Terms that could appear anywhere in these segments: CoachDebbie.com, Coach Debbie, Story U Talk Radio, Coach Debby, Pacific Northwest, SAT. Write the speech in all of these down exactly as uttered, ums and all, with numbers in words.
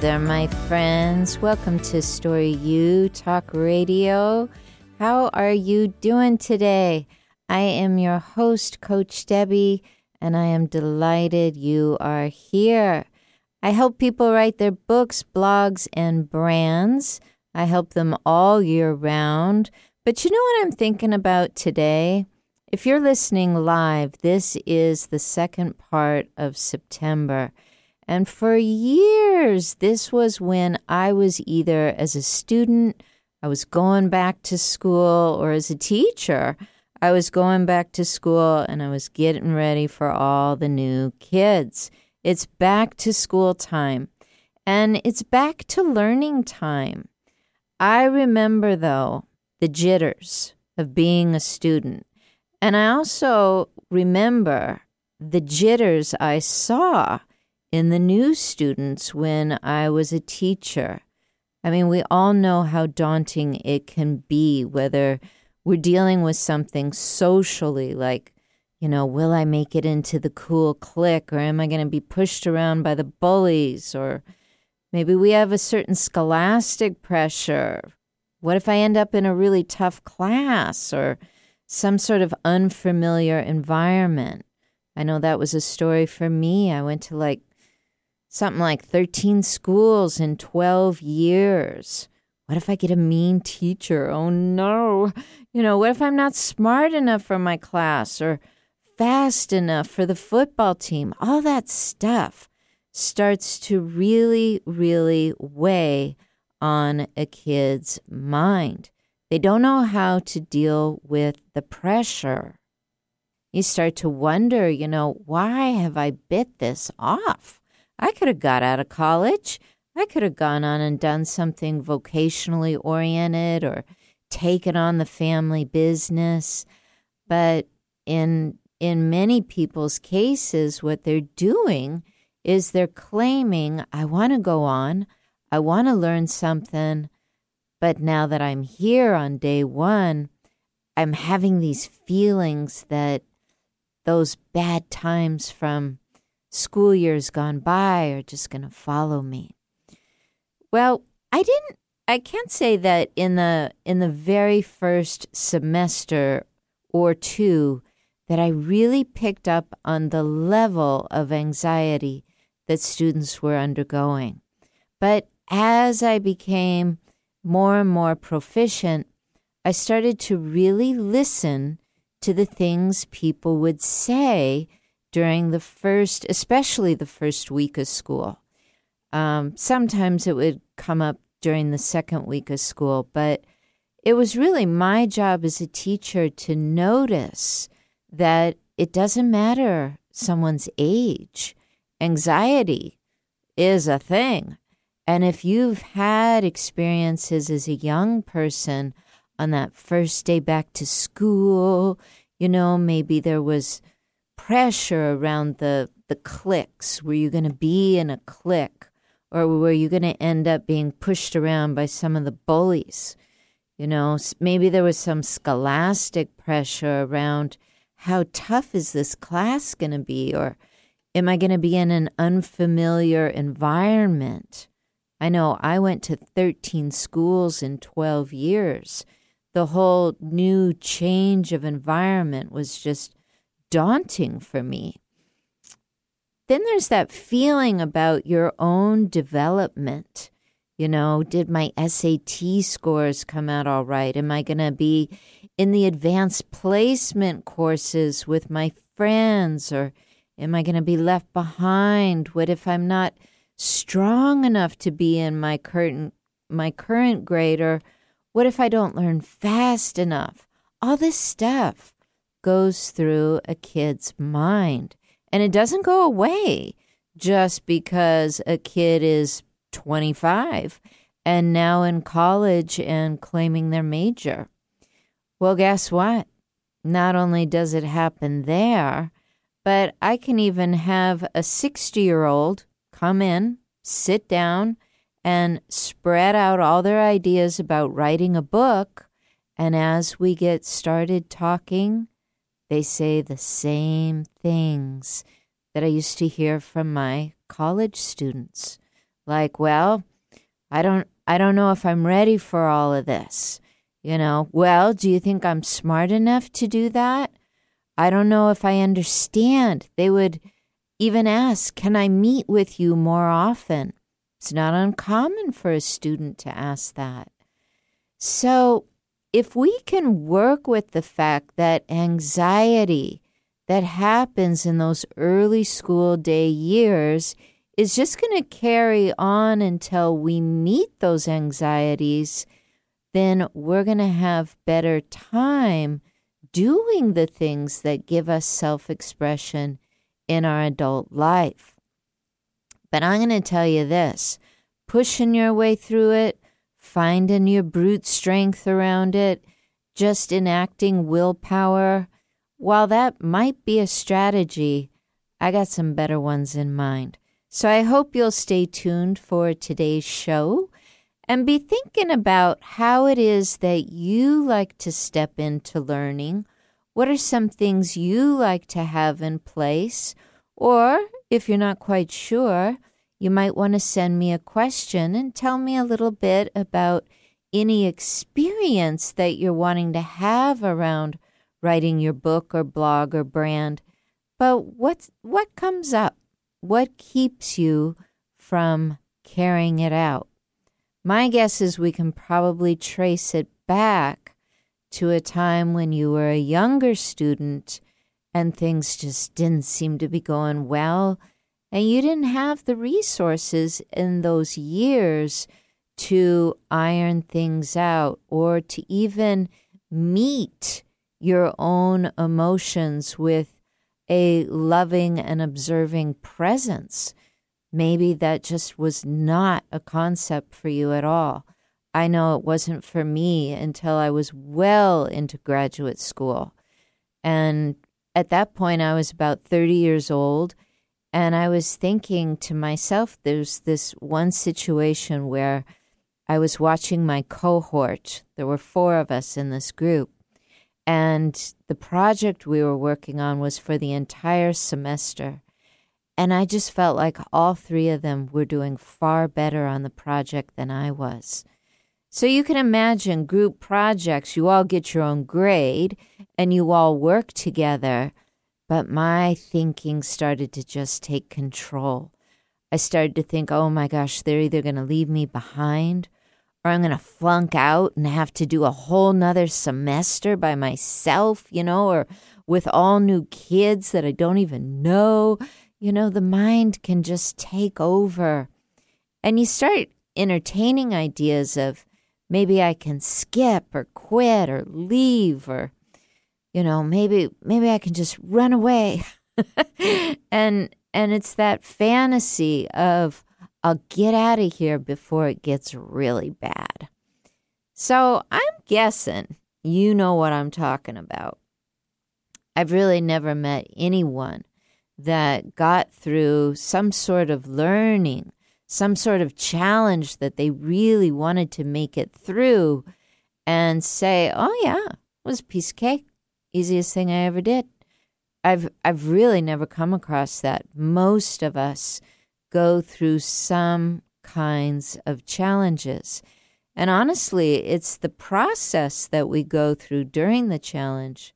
Hello there, my friends. Welcome to Story U Talk Radio. How are you doing today? I am your host, Coach Debbie, and I am delighted you are here. I help people write their books, blogs, and brands. I help them all year round. But you know what I'm thinking about today? If you're listening live, this is the second part of September. And for years, this was when I was either as a student, I was going back to school, or as a teacher, I was going back to school and I was getting ready for all the new kids. It's back to school time, and it's back to learning time. I remember, though, the jitters of being a student, and I also remember the jitters I saw in the new students when I was a teacher. I mean, we all know how daunting it can be, whether we're dealing with something socially like, you know, will I make it into the cool clique, or am I going to be pushed around by the bullies, or maybe we have a certain scholastic pressure. What if I end up in a really tough class or some sort of unfamiliar environment? I know that was a story for me. I went to like Something like thirteen schools in twelve years. What if I get a mean teacher? Oh, no. You know, what if I'm not smart enough for my class or fast enough for the football team? All that stuff starts to really, really weigh on a kid's mind. They don't know how to deal with the pressure. You start to wonder, you know, why have I bit this off? I could have got out of college. I could have gone on and done something vocationally oriented or taken on the family business. But in in many people's cases, what they're doing is they're claiming, I want to go on, I want to learn something, but now that I'm here on day one, I'm having these feelings that those bad times from school years gone by are just going to follow me. Well, I didn't, I can't say that in the in the very first semester or two that I really picked up on the level of anxiety that students were undergoing. But as I became more and more proficient, I started to really listen to the things people would say during the first, especially the first week of school. Um, sometimes it would come up during the second week of school, but it was really my job as a teacher to notice that it doesn't matter someone's age. Anxiety is a thing. And if you've had experiences as a young person on that first day back to school, you know, maybe there was pressure around the, the cliques. Were you going to be in a clique, or were you going to end up being pushed around by some of the bullies? You know, maybe there was some scholastic pressure around how tough is this class going to be, or am I going to be in an unfamiliar environment? I know I went to thirteen schools in twelve years. The whole new change of environment was just daunting for me. Then there's that feeling about your own development. You know, did my S A T scores come out all right? Am I going to be in the advanced placement courses with my friends, or am I going to be left behind? What if I'm not strong enough to be in my current my current grade, or what if I don't learn fast enough? All this stuff goes through a kid's mind, and it doesn't go away just because a kid is twenty-five and now in college and claiming their major. Well, guess what? Not only does it happen there, but I can even have a sixty-year-old come in, sit down, and spread out all their ideas about writing a book, and as we get started talking, they say the same things that I used to hear from my college students, like, well, I don't I don't know if I'm ready for all of this. You know, well, do you think I'm smart enough to do that? I don't know if I understand. They would even ask, can I meet with you more often? It's not uncommon for a student to ask that. So if we can work with the fact that anxiety that happens in those early school day years is just going to carry on until we meet those anxieties, then we're going to have better time doing the things that give us self-expression in our adult life. But I'm going to tell you this, pushing your way through it, finding your brute strength around it, just enacting willpower, while that might be a strategy, I got some better ones in mind. So I hope you'll stay tuned for today's show and be thinking about how it is that you like to step into learning. What are some things you like to have in place? Or if you're not quite sure, you might want to send me a question and tell me a little bit about any experience that you're wanting to have around writing your book or blog or brand. But what's, what comes up? What keeps you from carrying it out? My guess is we can probably trace it back to a time when you were a younger student and things just didn't seem to be going well, and you didn't have the resources in those years to iron things out or to even meet your own emotions with a loving and observing presence. Maybe that just was not a concept for you at all. I know it wasn't for me until I was well into graduate school. And at that point, I was about thirty years old, and I was thinking to myself, there's this one situation where I was watching my cohort. There were four of us in this group, and the project we were working on was for the entire semester. And I just felt like all three of them were doing far better on the project than I was. So you can imagine group projects, you all get your own grade and you all work together, but my thinking started to just take control. I started to think, oh my gosh, they're either going to leave me behind or I'm going to flunk out and have to do a whole nother semester by myself, you know, or with all new kids that I don't even know. You know, the mind can just take over. And you start entertaining ideas of, maybe I can skip or quit or leave, or, you know, maybe maybe I can just run away. and and it's that fantasy of, I'll get out of here before it gets really bad. So I'm guessing you know what I'm talking about. I've really never met anyone that got through some sort of learning, some sort of challenge that they really wanted to make it through and say, oh yeah, it was a piece of cake. Easiest thing I ever did. I've I've really never come across that. Most of us go through some kinds of challenges. And honestly, it's the process that we go through during the challenge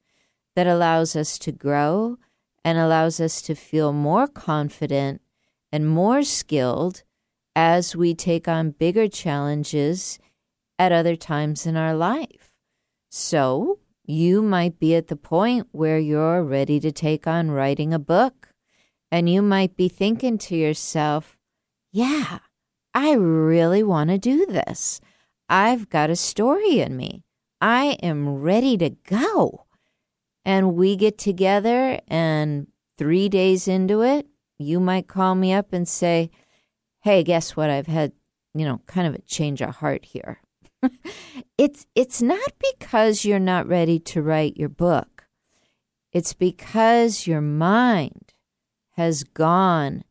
that allows us to grow and allows us to feel more confident and more skilled as we take on bigger challenges at other times in our life. So you might be at the point where you're ready to take on writing a book, and you might be thinking to yourself, yeah, I really want to do this. I've got a story in me. I am ready to go. And we get together, and three days into it, you might call me up and say, hey, guess what? I've had, you know, kind of a change of heart here. it's it's not because you're not ready to write your book. It's because your mind has gone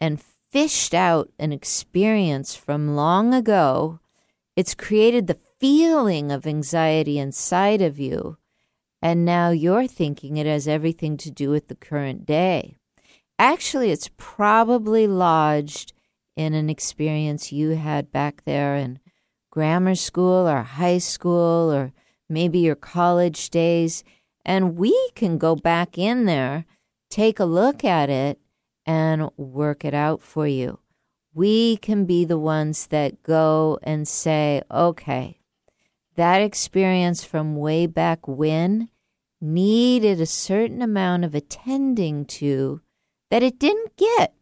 and fished out an experience from long ago. It's created the feeling of anxiety inside of you, and now you're thinking it has everything to do with the current day. Actually, it's probably lodged in an experience you had back there in grammar school or high school or maybe your college days. And we can go back in there, take a look at it, and work it out for you. We can be the ones that go and say, okay, that experience from way back when needed a certain amount of attending to that it didn't get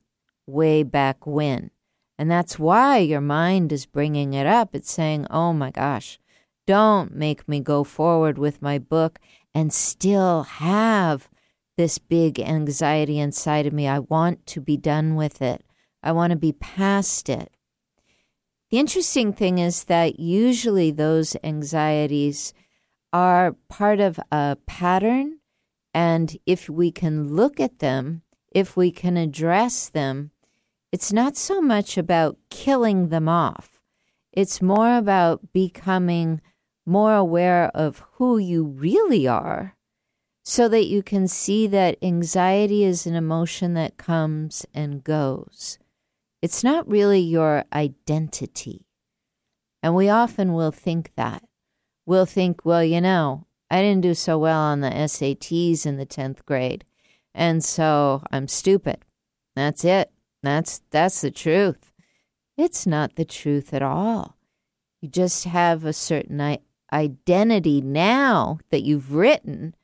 way back when. And that's why your mind is bringing it up. It's saying, oh my gosh, don't make me go forward with my book and still have this big anxiety inside of me. I want to be done with it. I want to be past it. The interesting thing is that usually those anxieties are part of a pattern, and if we can look at them, if we can address them, it's not so much about killing them off. It's more about becoming more aware of who you really are so that you can see that anxiety is an emotion that comes and goes. It's not really your identity. And we often will think that. We'll think, well, you know, I didn't do so well on the S A Ts in the tenth grade, and so I'm stupid. That's it. That's that's the truth. It's not the truth at all. You just have a certain i- identity now that you've written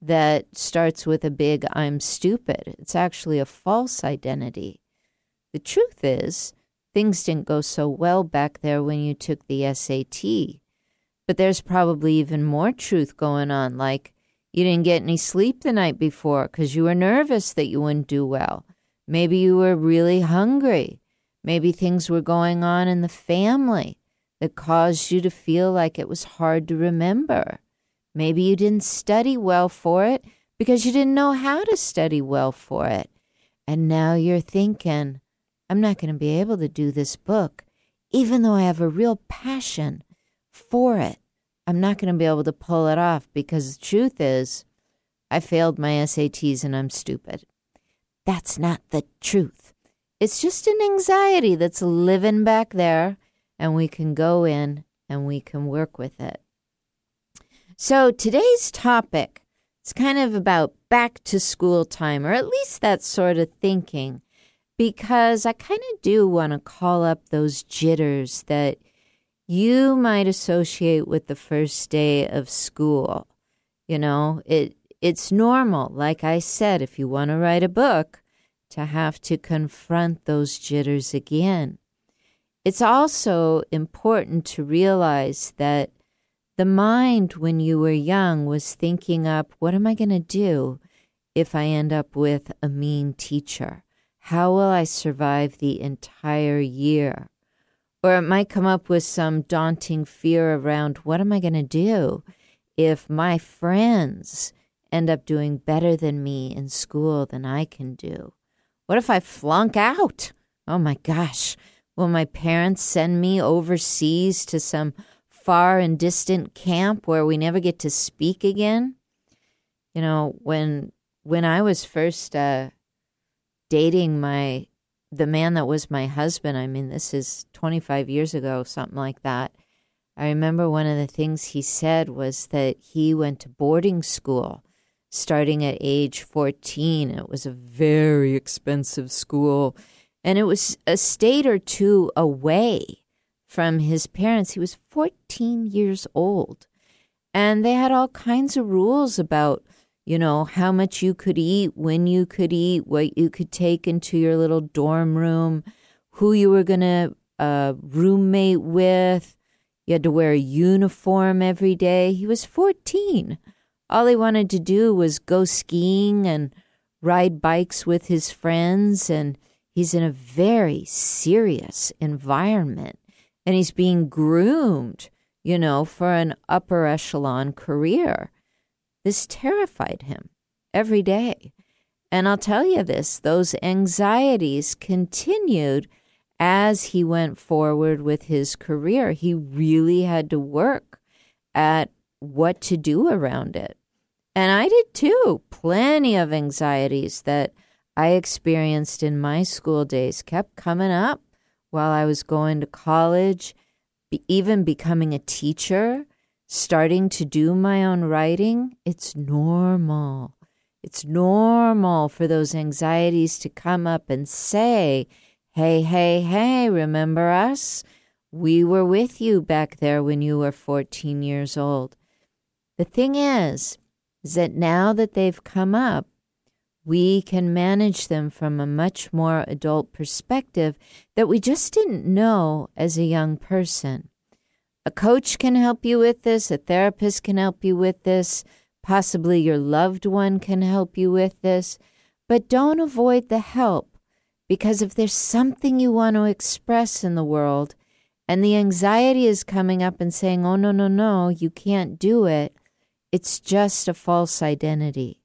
that starts with a big I'm stupid. It's actually a false identity. The truth is, things didn't go so well back there when you took the S A T. But there's probably even more truth going on, like you didn't get any sleep the night before because you were nervous that you wouldn't do well. Maybe you were really hungry. Maybe things were going on in the family that caused you to feel like it was hard to remember. Maybe you didn't study well for it because you didn't know how to study well for it. And now you're thinking, I'm not going to be able to do this book, even though I have a real passion for it. I'm not going to be able to pull it off because the truth is I failed my S A Ts and I'm stupid. That's not the truth. It's just an anxiety that's living back there, and we can go in and we can work with it. So today's topic is kind of about back to school time, or at least that sort of thinking, because I kind of do want to call up those jitters that you might associate with the first day of school. You know, it it's normal, like I said, if you want to write a book, to have to confront those jitters again. It's also important to realize that the mind when you were young was thinking up, what am I going to do if I end up with a mean teacher? How will I survive the entire year? Or it might come up with some daunting fear around, what am I going to do if my friends end up doing better than me in school than I can do? What if I flunk out? Oh my gosh, will my parents send me overseas to some far and distant camp where we never get to speak again? You know, when when I was first uh, dating my the man that was my husband, I mean, this is twenty-five years ago, something like that. I remember one of the things he said was that he went to boarding school starting at age fourteen. It was a very expensive school, and it was a state or two away from his parents. He was fourteen years old, and they had all kinds of rules about, you know, how much you could eat, when you could eat, what you could take into your little dorm room, who you were going to uh, roommate with. You had to wear a uniform every day. He was fourteen. All he wanted to do was go skiing and ride bikes with his friends, and he's in a very serious environment, and he's being groomed, you know, for an upper echelon career. This terrified him every day. And I'll tell you this, those anxieties continued as he went forward with his career. He really had to work at what to do around it. And I did too. Plenty of anxieties that I experienced in my school days kept coming up. while I was going to college, be, even becoming a teacher, starting to do my own writing, it's normal. It's normal for those anxieties to come up and say, hey, hey, hey, remember us? We were with you back there when you were fourteen years old. The thing is, is that now that they've come up, we can manage them from a much more adult perspective that we just didn't know as a young person. A coach can help you with this. A therapist can help you with this. Possibly your loved one can help you with this. But don't avoid the help, because if there's something you want to express in the world and the anxiety is coming up and saying, oh, no, no, no, you can't do it, it's just a false identity.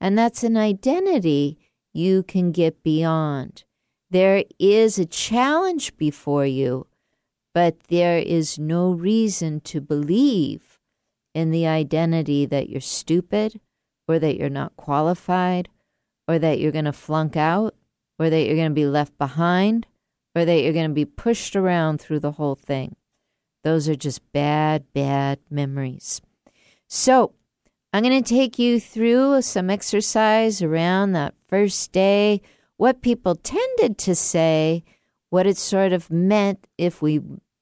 And that's an identity you can get beyond. There is a challenge before you, but there is no reason to believe in the identity that you're stupid or that you're not qualified or that you're going to flunk out or that you're going to be left behind or that you're going to be pushed around through the whole thing. Those are just bad, bad memories. So, I'm going to take you through some exercise around that first day, what people tended to say, what it sort of meant if we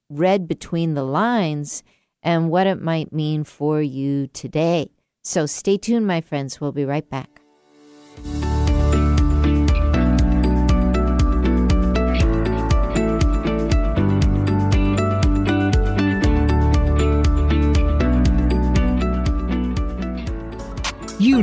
read between the lines, and what it might mean for you today. So stay tuned, my friends. We'll be right back. You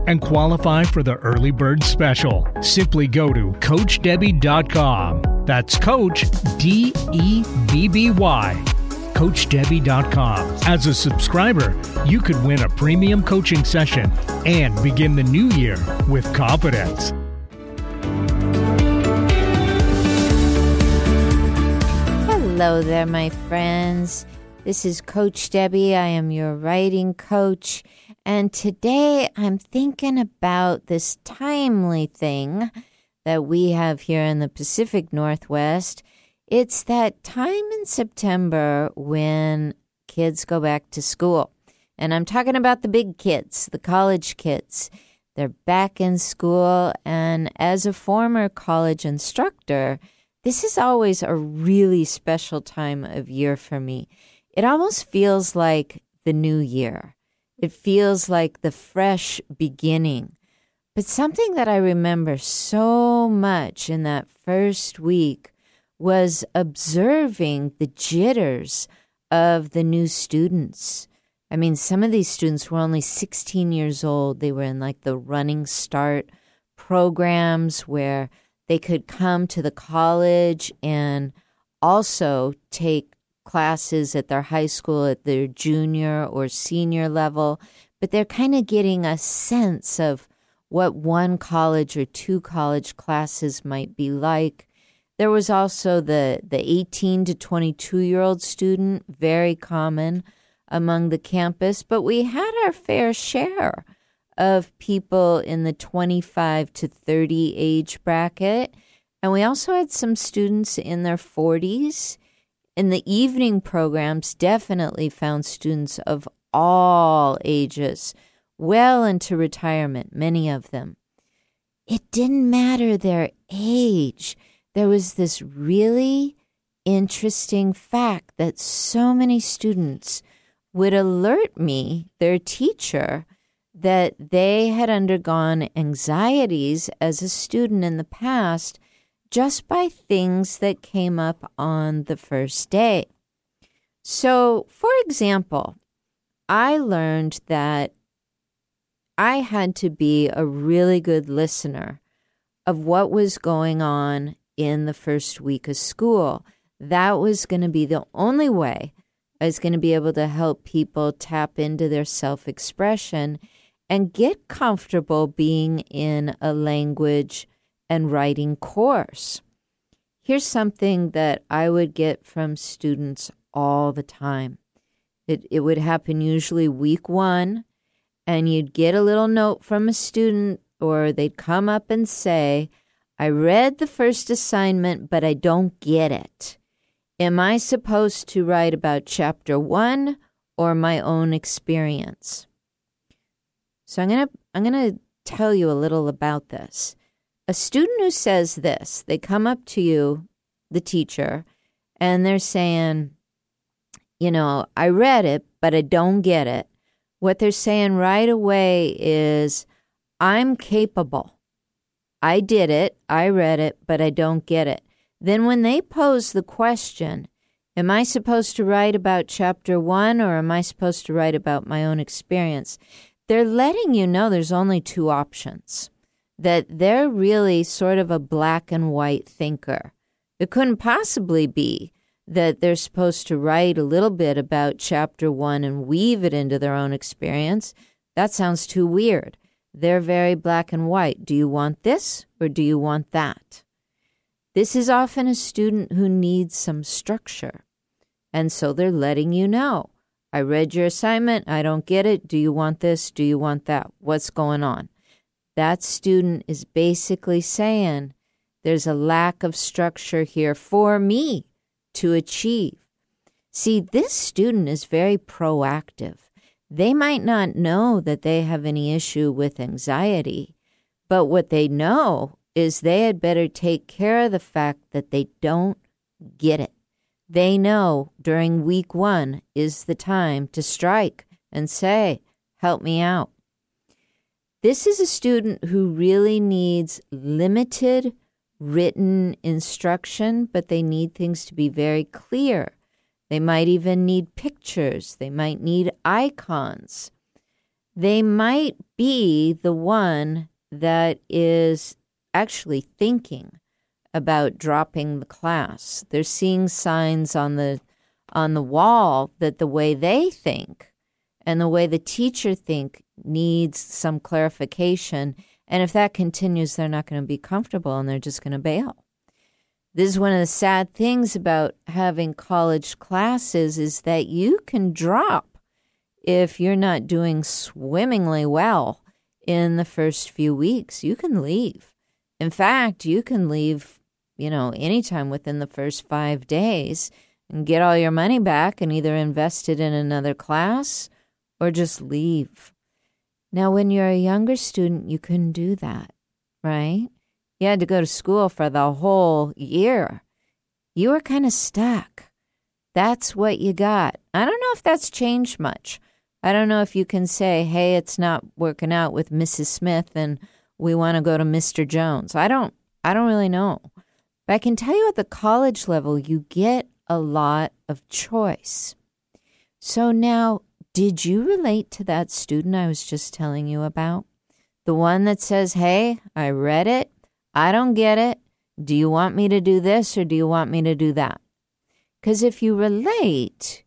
and qualify for the early bird special. Simply go to Coach Debbie dot com. That's Coach D E B B Y. Coach Debbie dot com. As a subscriber, you could win a premium coaching session and begin the new year with confidence. Hello there, my friends. This is Coach Debbie. I am your writing coach. And today I'm thinking about this timely thing that we have here in the Pacific Northwest. It's that time in September when kids go back to school. And I'm talking about the big kids, the college kids. They're back in school. And as a former college instructor, this is always a really special time of year for me. It almost feels like the new year. It feels like the fresh beginning. But something that I remember so much in that first week was observing the jitters of the new students. I mean, some of these students were only sixteen years old. They were in like the Running Start programs where they could come to the college and also take classes at their high school at their junior or senior level, but they're kind of getting a sense of what one college or two college classes might be like. There was also the, the eighteen to twenty-two-year-old student, very common among the campus, but we had our fair share of people in the twenty-five to thirty age bracket, and we also had some students in their forties. In the evening programs, definitely found students of all ages, well into retirement, many of them. It didn't matter their age. There was this really interesting fact that so many students would alert me, their teacher, that they had undergone anxieties as a student in the past just by things that came up on the first day. So, for example, I learned that I had to be a really good listener of what was going on in the first week of school. that was going to be the only way I was going to be able to help people tap into their self-expression and get comfortable being in a language and writing course. Here's something that I would get from students all the time. It, it would happen usually week one, and you'd get a little note from a student, or they'd come up and say, I read the first assignment, but I don't get it. Am I supposed to write about chapter one or my own experience? So I'm going to I'm going to tell you a little about this. A student who says this, they come up to you, the teacher, and they're saying, you know, I read it, but I don't get it. What they're saying right away is, I'm capable. I did it. I read it, but I don't get it. Then when they pose the question, am I supposed to write about chapter one or am I supposed to write about my own experience? They're letting you know there's only two options, that they're really sort of a black and white thinker. It couldn't possibly be that they're supposed to write a little bit about chapter one and weave it into their own experience. That sounds too weird. They're very black and white. Do you want this or do you want that? This is often a student who needs some structure. And so they're letting you know, I read your assignment. I don't get it. Do you want this? Do you want that? What's going on? That student is basically saying, there's a lack of structure here for me to achieve. See, this student is very proactive. They might not know that they have any issue with anxiety, but what they know is they had better take care of the fact that they don't get it. They know during week one is the time to strike and say, help me out. This is a student who really needs limited written instruction, but they need things to be very clear. They might even need pictures. They might need icons. They might be the one that is actually thinking about dropping the class. They're seeing signs on the on the wall that the way they think and the way the teacher think needs some clarification. And if that continues, they're not going to be comfortable and they're just going to bail. This is one of the sad things about having college classes is that you can drop if you're not doing swimmingly well in the first few weeks. You can leave. In fact, you can leave, you know, anytime within the first five days and get all your money back and either invest it in another class or just leave. Now, when you're a younger student, you couldn't do that, right? You had to go to school for the whole year. You were kind of stuck. That's what you got. I don't know if that's changed much. I don't know if you can say, hey, it's not working out with Missus Smith and we want to go to Mister Jones. I don't I don't really know. But I can tell you at the college level, you get a lot of choice. So now, did you relate to that student I was just telling you about? The one that says, hey, I read it. I don't get it. Do you want me to do this or do you want me to do that? Because if you relate,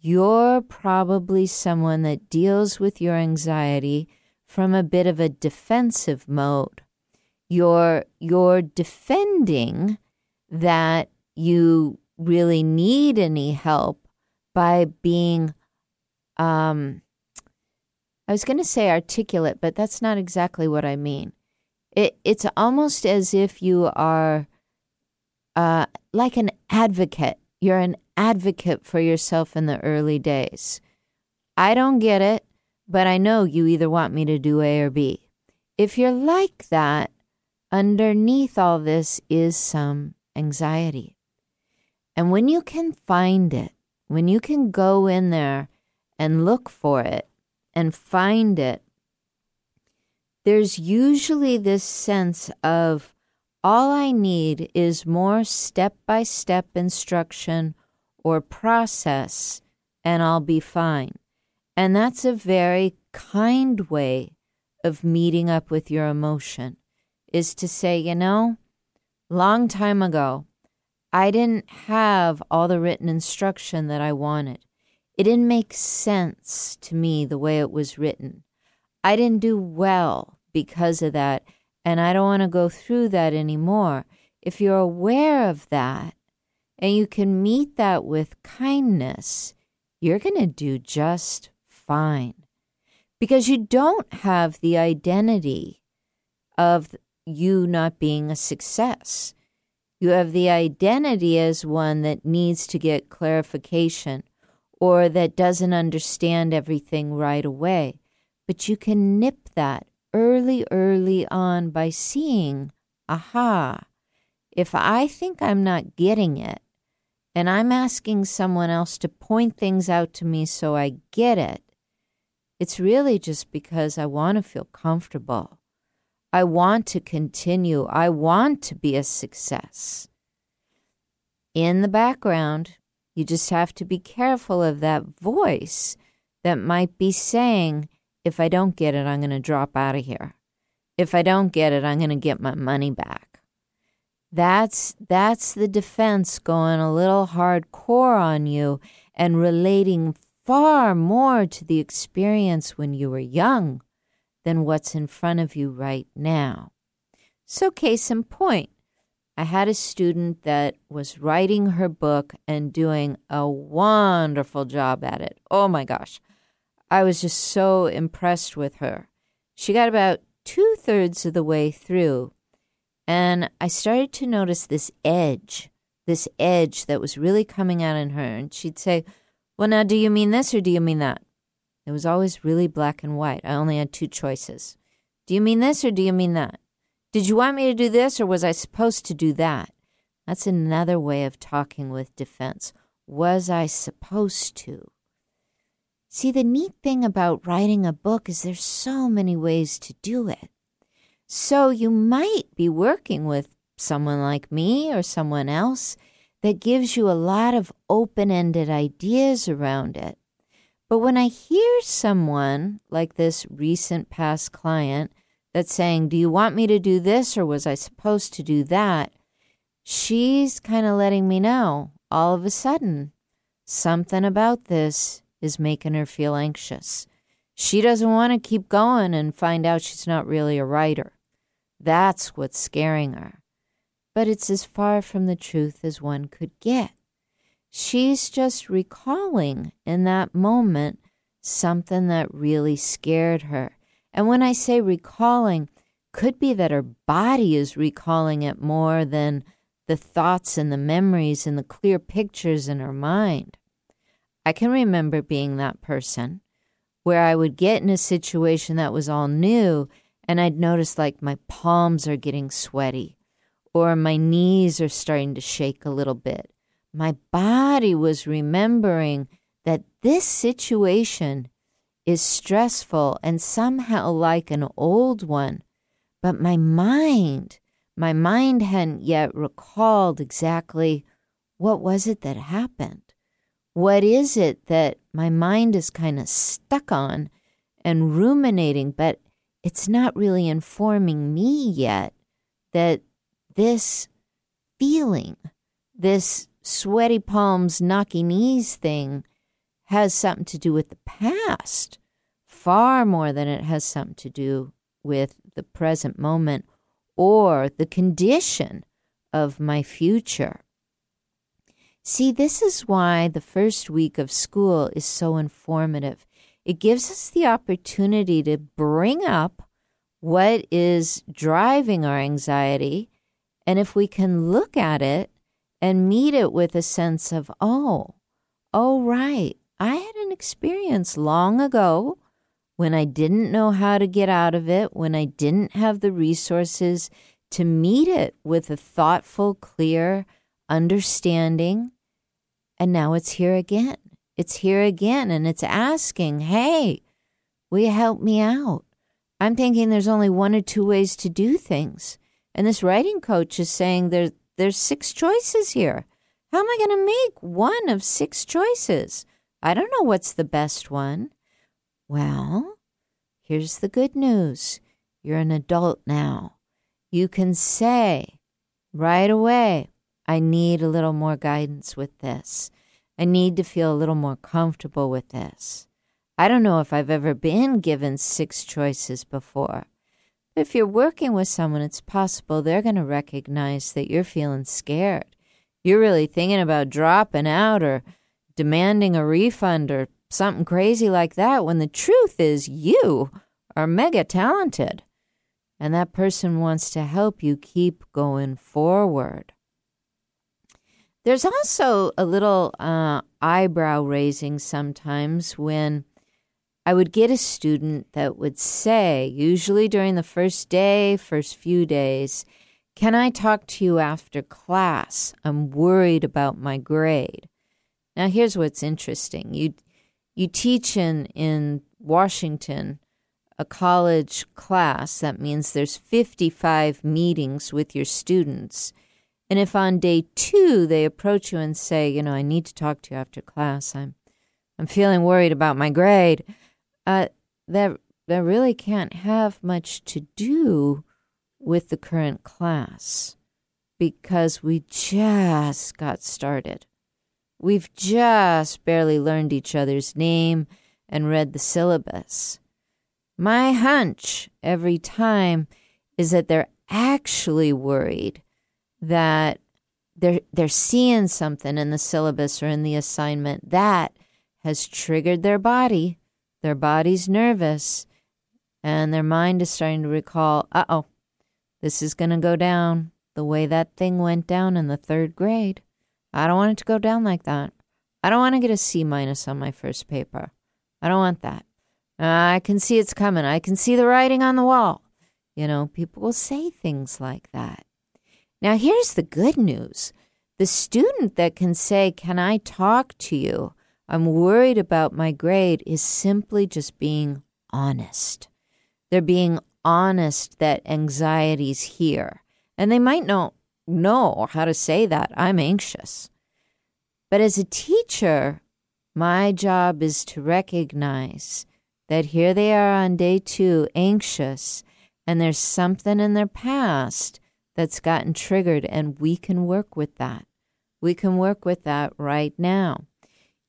you're probably someone that deals with your anxiety from a bit of a defensive mode. You're, you're defending that you really need any help by being, um, I was going to say articulate, but that's not exactly what I mean. It, it's almost as if you are uh, like an advocate. You're an advocate for yourself in the early days. I don't get it. But I know you either want me to do A or B. If you're like that, underneath all this is some anxiety. And when you can find it, when you can go in there and look for it and find it, there's usually this sense of all I need is more step-by-step instruction or process, and I'll be fine. And that's a very kind way of meeting up with your emotion, is to say, you know, long time ago, I didn't have all the written instruction that I wanted. It didn't make sense to me the way it was written. I didn't do well because of that, and I don't want to go through that anymore. If you're aware of that and you can meet that with kindness, you're going to do just fine, because you don't have the identity of you not being a success. You have the identity as one that needs to get clarification or that doesn't understand everything right away. But you can nip that early, early on by seeing, aha, if I think I'm not getting it and I'm asking someone else to point things out to me so I get it, it's really just because I want to feel comfortable. I want to continue. I want to be a success. In the background, you just have to be careful of that voice that might be saying, if I don't get it, I'm going to drop out of here. If I don't get it, I'm going to get my money back. That's that's the defense going a little hardcore on you and relating far more to the experience when you were young than what's in front of you right now. So case in point, I had a student that was writing her book and doing a wonderful job at it. Oh my gosh, I was just so impressed with her. She got about two-thirds of the way through, and I started to notice this edge, this edge that was really coming out in her, and she'd say, well, now, do you mean this or do you mean that? It was always really black and white. I only had two choices. Do you mean this or do you mean that? Did you want me to do this or was I supposed to do that? That's another way of talking with defense. Was I supposed to? See, the neat thing about writing a book is there's so many ways to do it. So you might be working with someone like me or someone else that gives you a lot of open-ended ideas around it. But when I hear someone like this recent past client that's saying, do you want me to do this or was I supposed to do that? She's kind of letting me know all of a sudden something about this is making her feel anxious. She doesn't want to keep going and find out she's not really a writer. That's what's scaring her. But it's as far from the truth as one could get. She's just recalling in that moment something that really scared her. And when I say recalling, could be that her body is recalling it more than the thoughts and the memories and the clear pictures in her mind. I can remember being that person where I would get in a situation that was all new and I'd notice like my palms are getting sweaty or my knees are starting to shake a little bit. My body was remembering that this situation is stressful and somehow like an old one, but my mind, my mind hadn't yet recalled exactly what was it that happened. What is it that my mind is kind of stuck on and ruminating, but it's not really informing me yet that this feeling, this sweaty palms, knocky knees thing has something to do with the past far more than it has something to do with the present moment or the condition of my future. See, this is why the first week of school is so informative. It gives us the opportunity to bring up what is driving our anxiety, and if we can look at it, and meet it with a sense of, oh, oh, right. I had an experience long ago when I didn't know how to get out of it, when I didn't have the resources to meet it with a thoughtful, clear understanding. And now it's here again. It's here again. And it's asking, hey, will you help me out? I'm thinking there's only one or two ways to do things. And this writing coach is saying there's There's six choices here. How am I going to make one of six choices? I don't know what's the best one. Well, here's the good news. You're an adult now. You can say right away, I need a little more guidance with this. I need to feel a little more comfortable with this. I don't know if I've ever been given six choices before. But if you're working with someone, it's possible they're going to recognize that you're feeling scared. You're really thinking about dropping out or demanding a refund or something crazy like that when the truth is you are mega talented. And that person wants to help you keep going forward. There's also a little uh, eyebrow raising sometimes when I would get a student that would say, usually during the first day, first few days, "Can I talk to you after class? I'm worried about my grade." Now, here's what's interesting. You you teach in, in Washington a college class. That means there's fifty-five meetings with your students. And if on day two they approach you and say, you know, "I need to talk to you after class. I'm I'm feeling worried about my grade," uh, that that really can't have much to do with the current class because we just got started. We've just barely learned each other's name and read the syllabus. My hunch every time is that they're actually worried that they're, they're seeing something in the syllabus or in the assignment that has triggered their body. Their body's nervous, and their mind is starting to recall, uh-oh, this is going to go down the way that thing went down in the third grade. I don't want it to go down like that. I don't want to get a C minus on my first paper. I don't want that. I can see it's coming. I can see the writing on the wall. You know, people will say things like that. Now, here's the good news. The student that can say, "Can I talk to you? I'm worried about my grade," is simply just being honest. They're being honest that anxiety's here. And they might not know how to say that. I'm anxious. But as a teacher, my job is to recognize that here they are on day two, anxious, and there's something in their past that's gotten triggered, and we can work with that. We can work with that right now.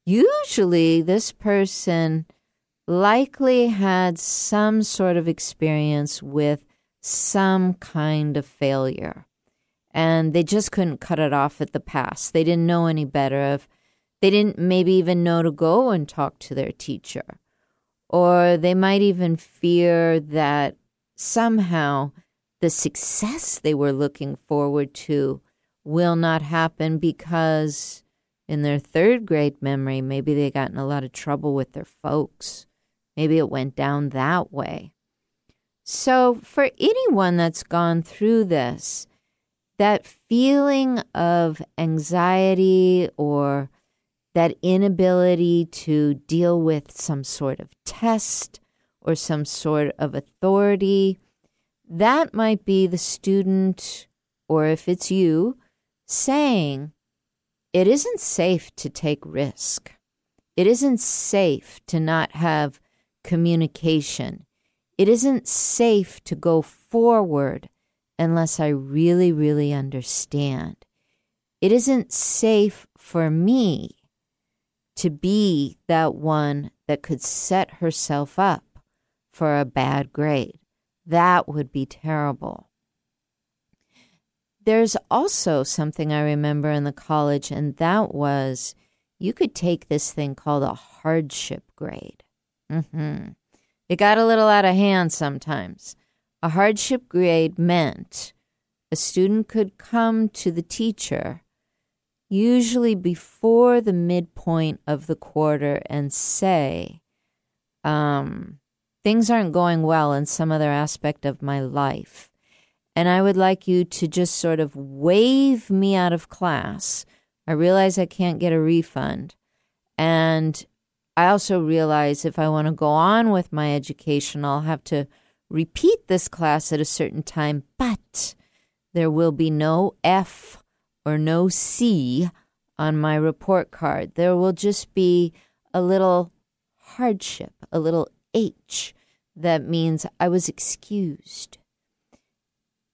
Usually, this person likely had some sort of experience with some kind of failure, and they just couldn't cut it off at the pass. They didn't know any better. Of, they didn't maybe even know to go and talk to their teacher. Or they might even fear that somehow the success they were looking forward to will not happen because in their third grade memory, maybe they got in a lot of trouble with their folks. Maybe it went down that way. So for anyone that's gone through this, that feeling of anxiety or that inability to deal with some sort of test or some sort of authority, that might be the student, or if it's you, saying, it isn't safe to take risk. It isn't safe to not have communication. It isn't safe to go forward unless I really, really understand. It isn't safe for me to be that one that could set herself up for a bad grade. That would be terrible. There's also something I remember in the college, and that was you could take this thing called a hardship grade. Mm-hmm. It got a little out of hand sometimes. A hardship grade meant a student could come to the teacher usually before the midpoint of the quarter and say, um, things aren't going well in some other aspect of my life, and I would like you to just sort of wave me out of class. I realize I can't get a refund, and I also realize if I want to go on with my education, I'll have to repeat this class at a certain time, but there will be no F or no C on my report card. There will just be a little hardship, a little H. That means I was excused.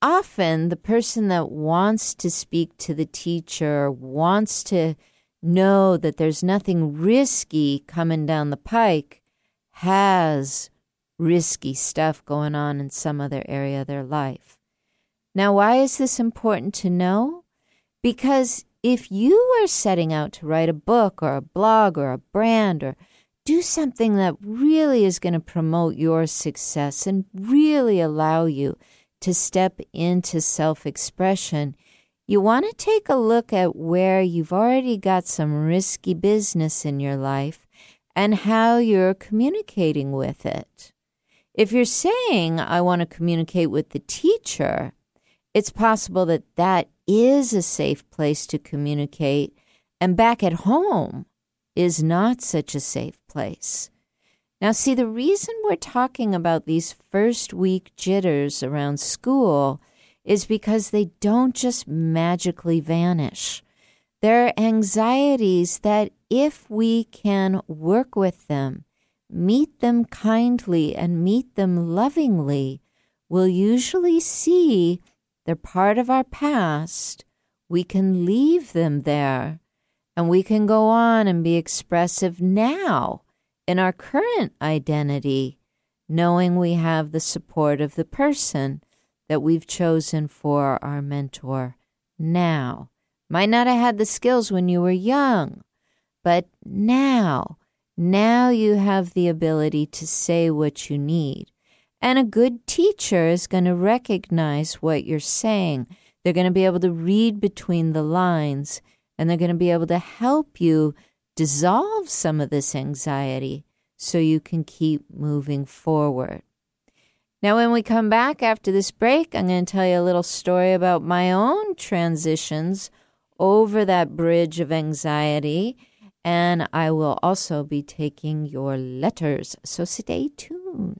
often the person that wants to speak to the teacher wants to know that there's nothing risky coming down the pike has risky stuff going on in some other area of their life. Now, why is this important to know? Because if you are setting out to write a book or a blog or a brand or do something that really is going to promote your success and really allow you to step into self-expression, you want to take a look at where you've already got some risky business in your life and how you're communicating with it. If you're saying, I want to communicate with the teacher, it's possible that that is a safe place to communicate, and back at home is not such a safe place. Now, see, the reason we're talking about these first week jitters around school is because they don't just magically vanish. There are anxieties that if we can work with them, meet them kindly and meet them lovingly, we'll usually see they're part of our past. We can leave them there and we can go on and be expressive now in our current identity, knowing we have the support of the person that we've chosen for our mentor now. Might not have had the skills when you were young, but now, now you have the ability to say what you need. And a good teacher is going to recognize what you're saying. They're going to be able to read between the lines, and they're going to be able to help you dissolve some of this anxiety so you can keep moving forward. Now, when we come back after this break, I'm going to tell you a little story about my own transitions over that bridge of anxiety, and I will also be taking your letters. So stay tuned.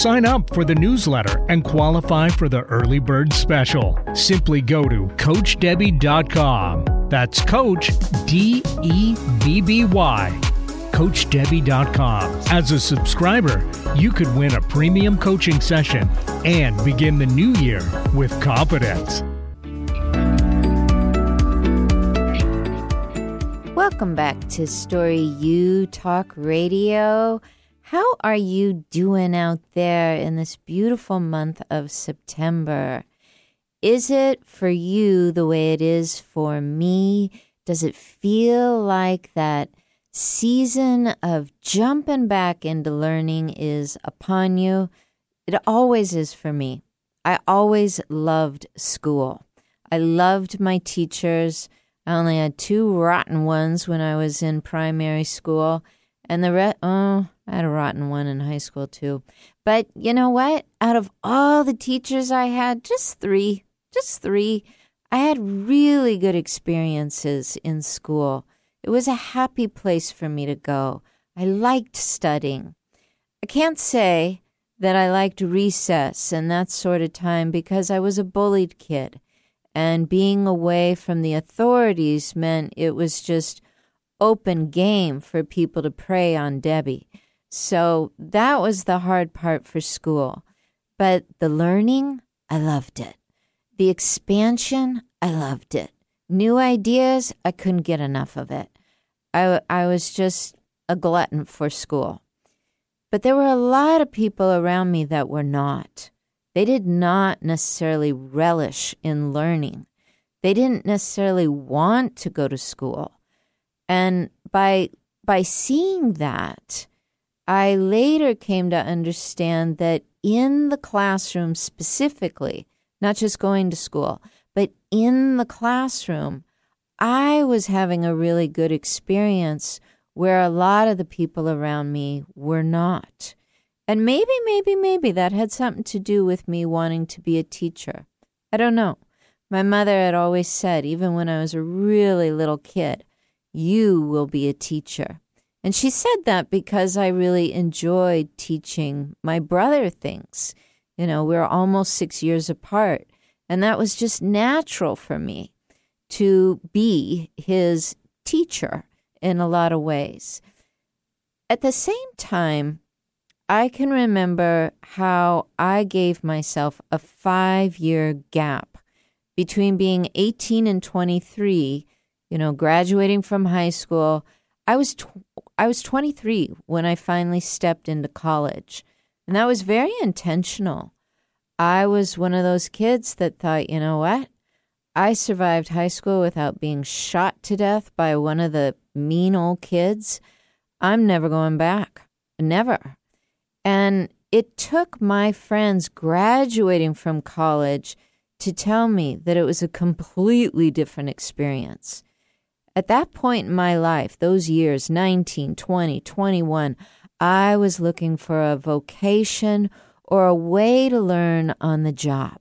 sign up for the newsletter and qualify for the early bird special. Simply go to Coach Debbie dot com. That's Coach D E B B Y. Coach Debbie dot com. As a subscriber, you could win a premium coaching session and begin the new year with confidence. Welcome back to Story U Talk Radio. How are you doing out there in this beautiful month of September? Is it for you the way it is for me? Does it feel like that season of jumping back into learning is upon you? It always is for me. I always loved school. I loved my teachers. I only had two rotten ones when I was in primary school. And the re- oh, I had a rotten one in high school, too. But you know what? Out of all the teachers I had, just three, just three, I had really good experiences in school. It was a happy place for me to go. I liked studying. I can't say that I liked recess and that sort of time because I was a bullied kid. And being away from the authorities meant it was just open game for people to prey on Debbie. So that was the hard part for school. But the learning, I loved it. The expansion, I loved it. New ideas, I couldn't get enough of it. I, I was just a glutton for school. But there were a lot of people around me that were not. They did not necessarily relish in learning. They didn't necessarily want to go to school. And by by seeing that, I later came to understand that in the classroom specifically, not just going to school, but in the classroom, I was having a really good experience where a lot of the people around me were not. And maybe, maybe, maybe that had something to do with me wanting to be a teacher. I don't know. My mother had always said, even when I was a really little kid, you will be a teacher. And she said that because I really enjoyed teaching my brother things. You know, we were almost six years apart. And that was just natural for me to be his teacher in a lot of ways. At the same time, I can remember how I gave myself a five-year gap between being eighteen and twenty-three, you know, graduating from high school. I was tw- I was twenty-three when I finally stepped into college, and that was very intentional. I was one of those kids that thought, you know what? I survived high school without being shot to death by one of the mean old kids. I'm never going back. Never. And it took my friends graduating from college to tell me that it was a completely different experience. At that point in my life, those years, nineteen, twenty, twenty-one, I was looking for a vocation or a way to learn on the job.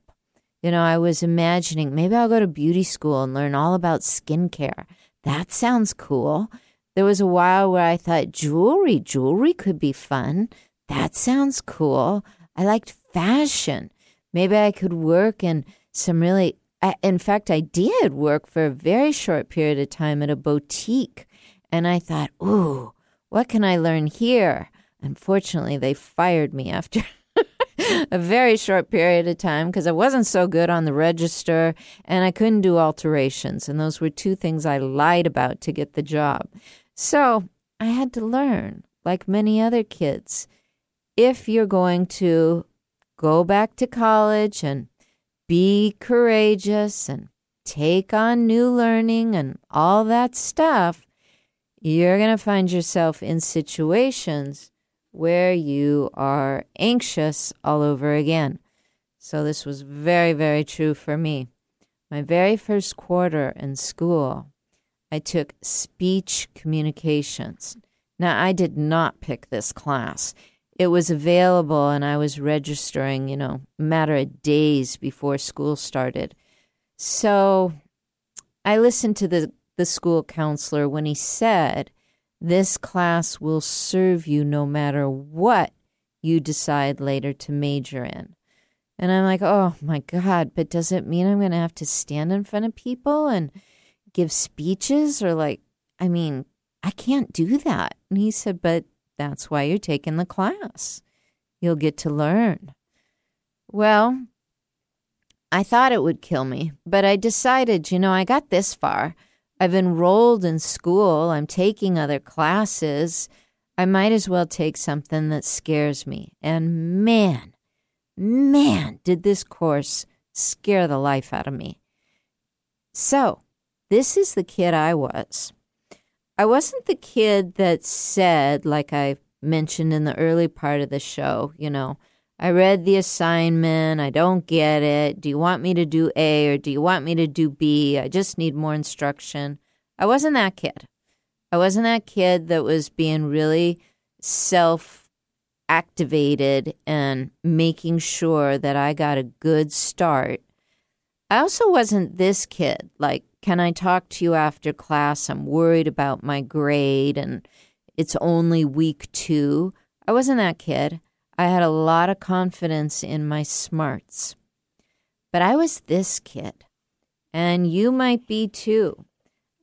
You know, I was imagining maybe I'll go to beauty school and learn all about skincare. That sounds cool. There was a while where I thought jewelry, jewelry could be fun. That sounds cool. I liked fashion. Maybe I could work in some really, I, in fact, I did work for a very short period of time at a boutique. And I thought, ooh, what can I learn here? Unfortunately, they fired me after a very short period of time because I wasn't so good on the register and I couldn't do alterations. And those were two things I lied about to get the job. So I had to learn, like many other kids. If you're going to go back to college and be courageous and take on new learning and all that stuff, you're going to find yourself in situations where you are anxious all over again. So this was very, very true for me. My very first quarter in school, I took speech communications. Now, I did not pick this class. It was available, and I was registering, you know, a matter of days before school started. So I listened to the, the school counselor when he said, this class will serve you no matter what you decide later to major in. And I'm like, oh, my God, but does it mean I'm going to have to stand in front of people and give speeches? Or like, I mean, I can't do that. And he said, but that's why you're taking the class. You'll get to learn. Well, I thought it would kill me, but I decided, you know, I got this far. I've enrolled in school. I'm taking other classes. I might as well take something that scares me. And man, man, did this course scare the life out of me. So this is the kid I was. I wasn't the kid that said, like I mentioned in the early part of the show, you know, I read the assignment, I don't get it, do you want me to do A or do you want me to do B? I just need more instruction. I wasn't that kid. I wasn't that kid that was being really self-activated and making sure that I got a good start. I also wasn't this kid, like, can I talk to you after class? I'm worried about my grade and it's only week two. I wasn't that kid. I had a lot of confidence in my smarts. But I was this kid. And you might be too.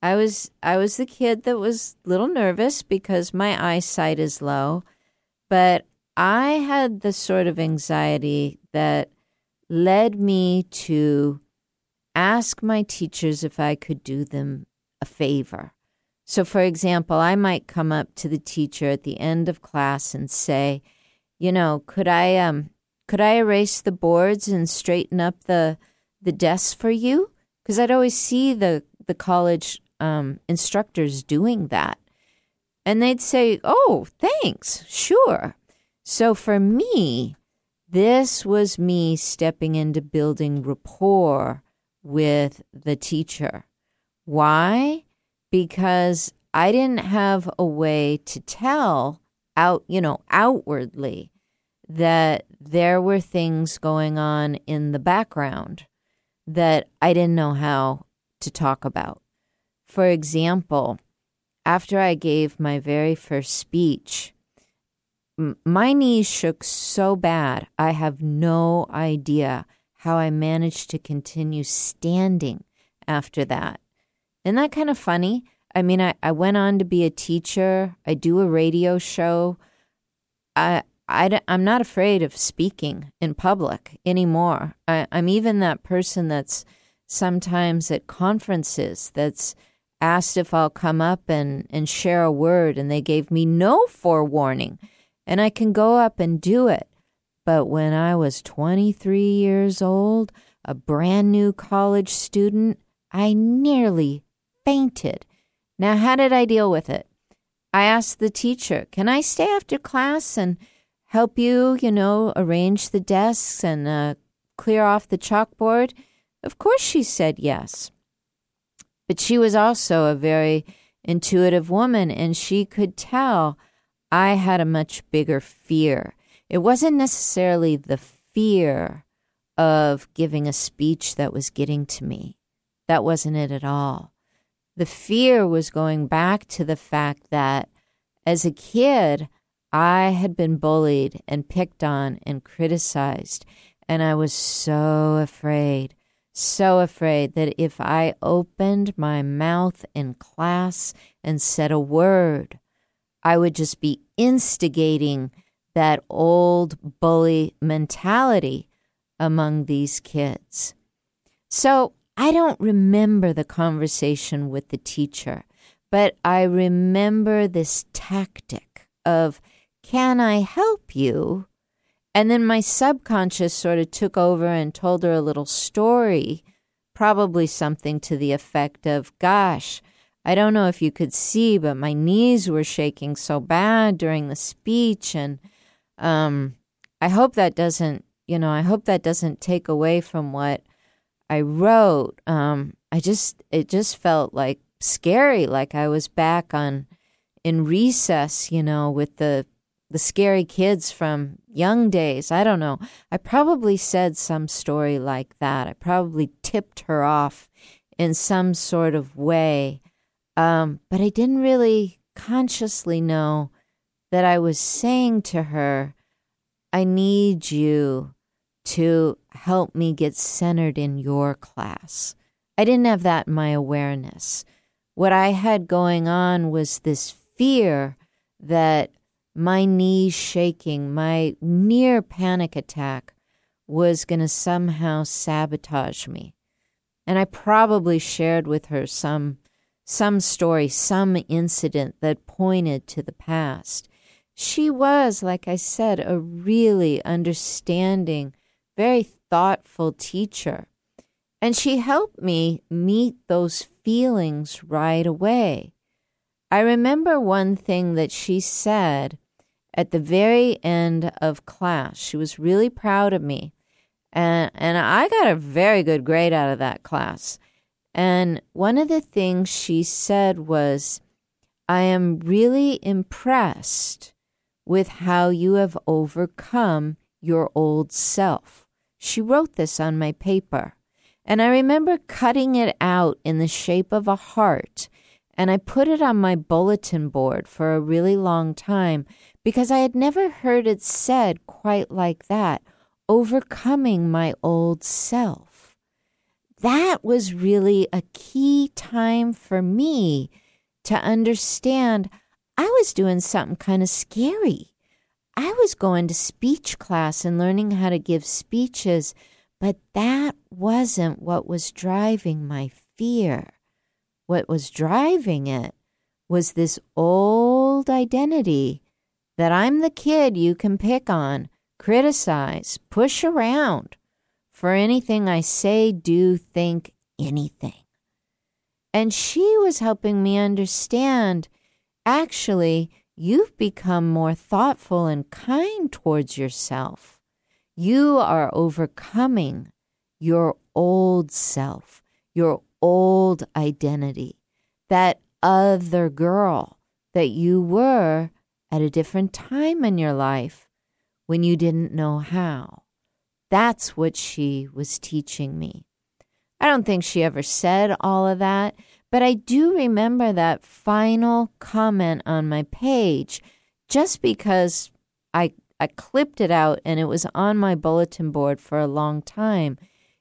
I was I was the kid that was a little nervous because my eyesight is low. But I had the sort of anxiety that led me to ask my teachers if I could do them a favor. So, for example, I might come up to the teacher at the end of class and say, you know, could I um could I erase the boards and straighten up the the desk for you? Because I'd always see the, the college um, instructors doing that. And they'd say, oh, thanks, sure. So for me, This was me stepping into building rapport with the teacher. Why? Because I didn't have a way to tell out, you know, outwardly that there were things going on in the background that I didn't know how to talk about. For example, after I gave my very first speech, m- my knees shook so bad, I have no idea how I managed to continue standing after that. Isn't that kind of funny? I mean, I, I went on to be a teacher. I do a radio show. I... I, I'm not afraid of speaking in public anymore. I, I'm even that person that's sometimes at conferences that's asked if I'll come up and, and share a word, and they gave me no forewarning, and I can go up and do it. But when I was twenty-three years old, a brand new college student, I nearly fainted. Now, how did I deal with it? I asked the teacher, can I stay after class and help you, you know, arrange the desks and uh, clear off the chalkboard? Of course she said yes. But she was also a very intuitive woman, and she could tell I had a much bigger fear. It wasn't necessarily the fear of giving a speech that was getting to me. That wasn't it at all. The fear was going back to the fact that as a kid, I had been bullied and picked on and criticized, and I was so afraid, so afraid that if I opened my mouth in class and said a word, I would just be instigating that old bully mentality among these kids. So I don't remember the conversation with the teacher, but I remember this tactic of, can I help you? And then my subconscious sort of took over and told her a little story, probably something to the effect of, gosh, I don't know if you could see, but my knees were shaking so bad during the speech. And um, I hope that doesn't, you know, I hope that doesn't take away from what I wrote. Um, I just, it just felt like scary, like I was back on in recess, you know, with the the scary kids from young days. I don't know. I probably said some story like that. I probably tipped her off in some sort of way. Um, but I didn't really consciously know that I was saying to her, I need you to help me get centered in your class. I didn't have that in my awareness. What I had going on was this fear that my knees shaking, my near panic attack was going to somehow sabotage me. And I probably shared with her some some story, some incident that pointed to the past. She was, like I said, a really understanding, very thoughtful teacher. And she helped me meet those feelings right away. I remember one thing that she said at the very end of class. She was really proud of me, and and I got a very good grade out of that class. And one of the things she said was, I am really impressed with how you have overcome your old self. She wrote this on my paper, and I remember cutting it out in the shape of a heart, and I put it on my bulletin board for a really long time because I had never heard it said quite like that, overcoming my old self. That was really a key time for me to understand I was doing something kind of scary. I was going to speech class and learning how to give speeches, but that wasn't what was driving my fear. What was driving it was this old identity that I'm the kid you can pick on, criticize, push around for anything I say, do, think, anything. And she was helping me understand, actually, you've become more thoughtful and kind towards yourself. You are overcoming your old self, your old identity, that other girl that you were at a different time in your life when you didn't know how. That's what she was teaching me. I don't think she ever said all of that, but I do remember that final comment on my page just because I I clipped it out and it was on my bulletin board for a long time.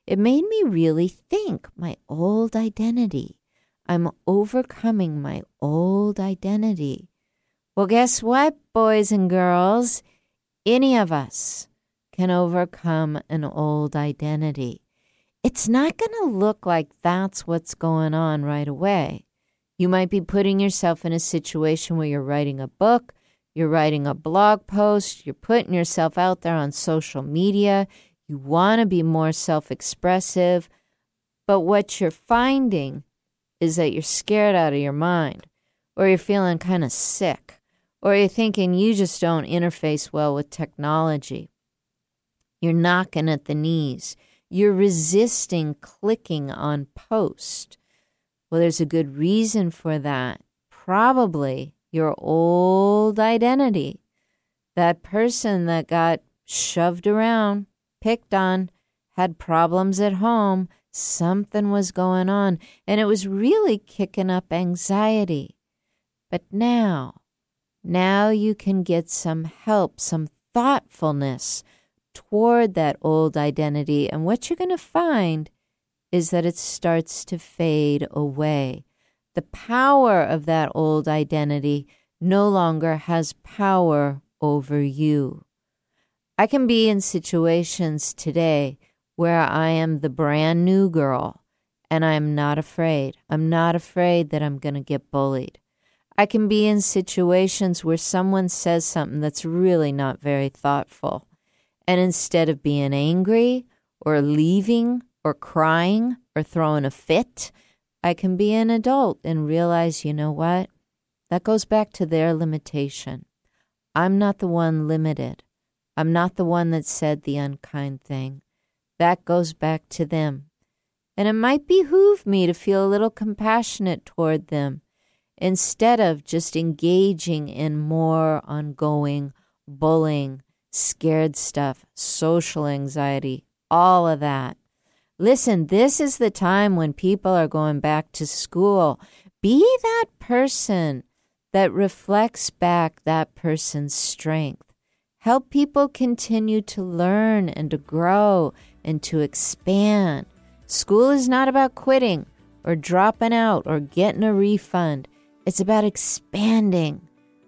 It made me really think my old identity. I'm overcoming my old identity. Well, guess what, boys and girls? Any of us can overcome an old identity. It's not going to look like that's what's going on right away. You might be putting yourself in a situation where you're writing a book, you're writing a blog post, you're putting yourself out there on social media, you want to be more self-expressive, but what you're finding is that you're scared out of your mind, or you're feeling kind of sick, or you're thinking you just don't interface well with technology. You're knocking at the knees. You're resisting clicking on post. Well, there's a good reason for that. Probably your old identity, that person that got shoved around, picked on, had problems at home. Something was going on, and it was really kicking up anxiety. But now, now you can get some help, some thoughtfulness toward that old identity, and what you're going to find is that it starts to fade away. The power of that old identity no longer has power over you. I can be in situations today where I am the brand new girl and I'm not afraid. I'm not afraid that I'm going to get bullied. I can be in situations where someone says something that's really not very thoughtful. And instead of being angry or leaving or crying or throwing a fit, I can be an adult and realize, you know what? That goes back to their limitation. I'm not the one limited. I'm not the one that said the unkind thing. That goes back to them. And it might behoove me to feel a little compassionate toward them instead of just engaging in more ongoing bullying, scared stuff, social anxiety, all of that. Listen, this is the time when people are going back to school. Be that person that reflects back that person's strength. Help people continue to learn and to grow and to expand. School is not about quitting or dropping out or getting a refund. It's about expanding.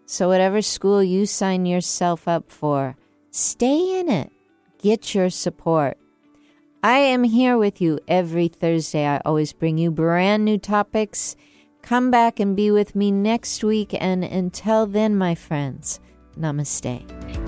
So whatever school you sign yourself up for, stay in it. Get your support. I am here with you every Thursday. I always bring you brand new topics. Come back and be with me next week. And until then, my friends, namaste.